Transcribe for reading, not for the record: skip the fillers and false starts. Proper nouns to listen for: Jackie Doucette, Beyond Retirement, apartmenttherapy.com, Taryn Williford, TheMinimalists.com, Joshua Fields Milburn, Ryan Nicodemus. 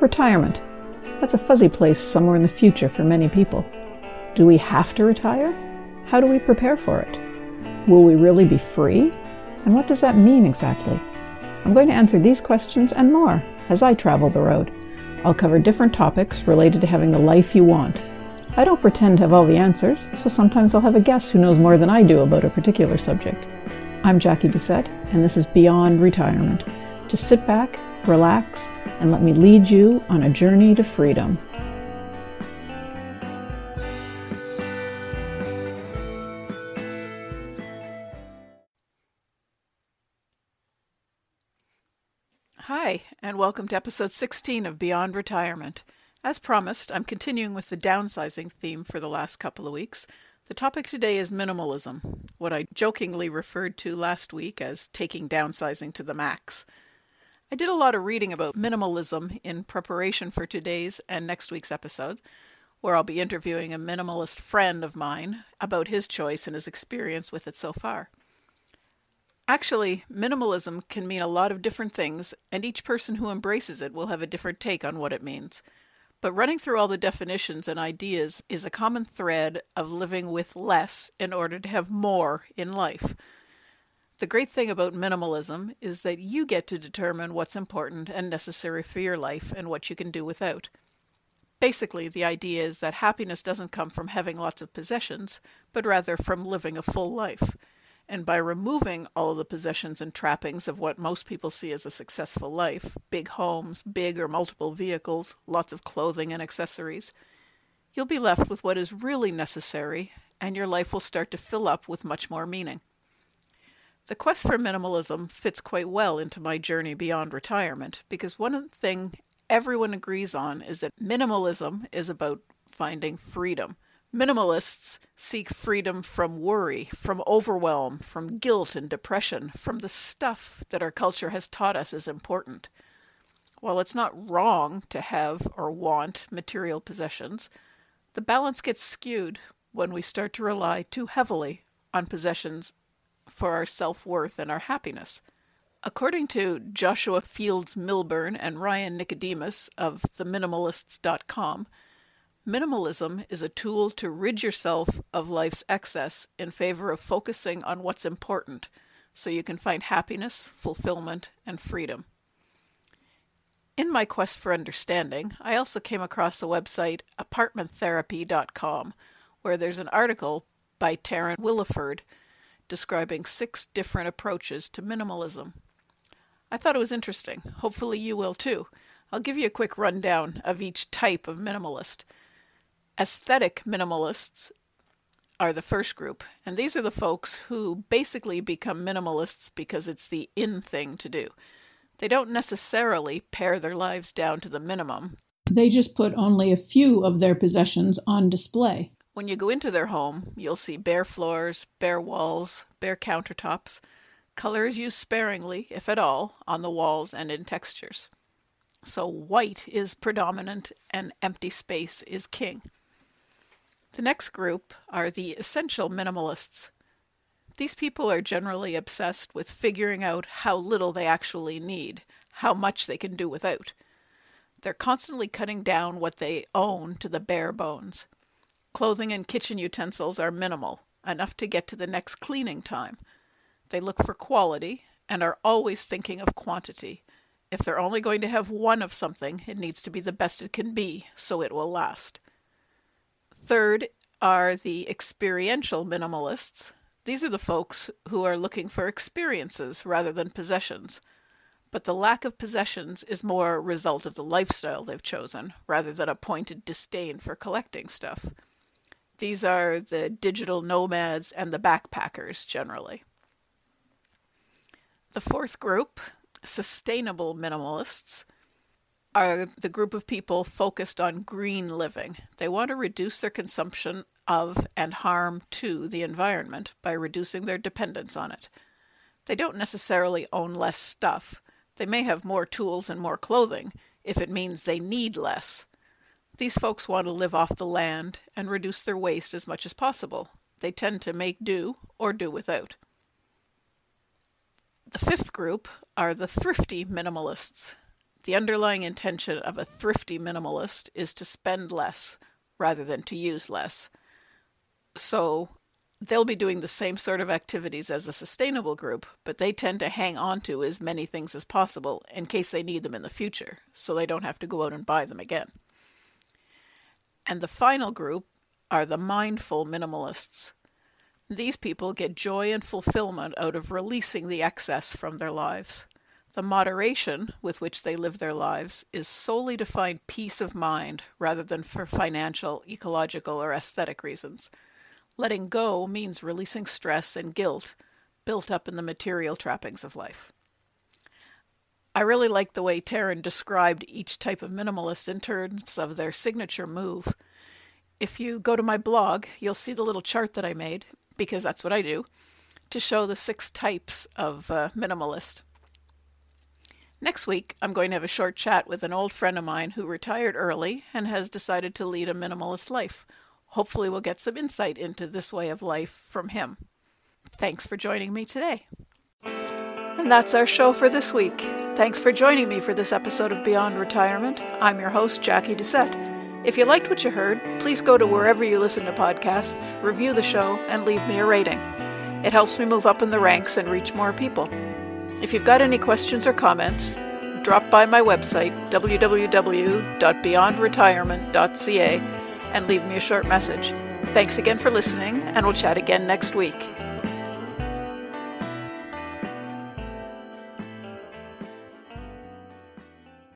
Retirement. That's a fuzzy place somewhere in the future for many people. Do we have to retire? How do we prepare for it? Will we really be free? And what does that mean exactly? I'm going to answer these questions and more as I travel the road. I'll cover different topics related to having the life you want. I don't pretend to have all the answers, so sometimes I'll have a guest who knows more than I do about a particular subject. I'm Jackie Doucette, and this is Beyond Retirement. Just sit back, relax, and let me lead you on a journey to freedom. Hi, and welcome to episode 16 of Beyond Retirement. As promised, I'm continuing with the downsizing theme for the last couple of weeks. The topic today is minimalism, what I jokingly referred to last week as taking downsizing to the max. I did a lot of reading about minimalism in preparation for today's and next week's episode, where I'll be interviewing a minimalist friend of mine about his choice and his experience with it so far. Actually, minimalism can mean a lot of different things, and each person who embraces it will have a different take on what it means. But running through all the definitions and ideas is a common thread of living with less in order to have more in life. The great thing about minimalism is that you get to determine what's important and necessary for your life and what you can do without. Basically, the idea is that happiness doesn't come from having lots of possessions, but rather from living a full life. And by removing all of the possessions and trappings of what most people see as a successful life, big homes, big or multiple vehicles, lots of clothing and accessories, you'll be left with what is really necessary, and your life will start to fill up with much more meaning. The quest for minimalism fits quite well into my journey beyond retirement, because one thing everyone agrees on is that minimalism is about finding freedom. Minimalists seek freedom from worry, from overwhelm, from guilt and depression, from the stuff that our culture has taught us is important. While it's not wrong to have or want material possessions, the balance gets skewed when we start to rely too heavily on possessions for our self-worth and our happiness. According to Joshua Fields Milburn and Ryan Nicodemus of TheMinimalists.com, minimalism is a tool to rid yourself of life's excess in favor of focusing on what's important, so you can find happiness, fulfillment, and freedom. In my quest for understanding, I also came across the website apartmenttherapy.com, where there's an article by Taryn Williford describing 6 different approaches to minimalism. I thought it was interesting. Hopefully you will too. I'll give you a quick rundown of each type of minimalist. Aesthetic minimalists are the first group, and these are the folks who basically become minimalists because it's the in thing to do. They don't necessarily pare their lives down to the minimum. They just put only a few of their possessions on display. When you go into their home, you'll see bare floors, bare walls, bare countertops. Color is used sparingly, if at all, on the walls and in textures. So white is predominant and empty space is king. The next group are the essential minimalists. These people are generally obsessed with figuring out how little they actually need, how much they can do without. They're constantly cutting down what they own to the bare bones. Clothing and kitchen utensils are minimal, enough to get to the next cleaning time. They look for quality and are always thinking of quantity. If they're only going to have one of something, it needs to be the best it can be, so it will last. Third are the experiential minimalists. These are the folks who are looking for experiences rather than possessions. But the lack of possessions is more a result of the lifestyle they've chosen, rather than a pointed disdain for collecting stuff. These are the digital nomads and the backpackers, generally. The fourth group, sustainable minimalists, are the group of people focused on green living. They want to reduce their consumption of and harm to the environment by reducing their dependence on it. They don't necessarily own less stuff. They may have more tools and more clothing if it means they need less. These folks want to live off the land and reduce their waste as much as possible. They tend to make do or do without. The fifth group are the thrifty minimalists. The underlying intention of a thrifty minimalist is to spend less rather than to use less. So they'll be doing the same sort of activities as a sustainable group, but they tend to hang on to as many things as possible in case they need them in the future, so they don't have to go out and buy them again. And the final group are the mindful minimalists. These people get joy and fulfillment out of releasing the excess from their lives. The moderation with which they live their lives is solely to find peace of mind rather than for financial, ecological, or aesthetic reasons. Letting go means releasing stress and guilt built up in the material trappings of life. I really like the way Taryn described each type of minimalist in terms of their signature move. If you go to my blog, you'll see the little chart that I made, because that's what I do, to show the 6 types of minimalist. Next week, I'm going to have a short chat with an old friend of mine who retired early and has decided to lead a minimalist life. Hopefully we'll get some insight into this way of life from him. Thanks for joining me today. And that's our show for this week. Thanks for joining me for this episode of Beyond Retirement. I'm your host, Jackie Doucette. If you liked what you heard, please go to wherever you listen to podcasts, review the show, and leave me a rating. It helps me move up in the ranks and reach more people. If you've got any questions or comments, drop by my website, www.beyondretirement.ca, and leave me a short message. Thanks again for listening, and we'll chat again next week.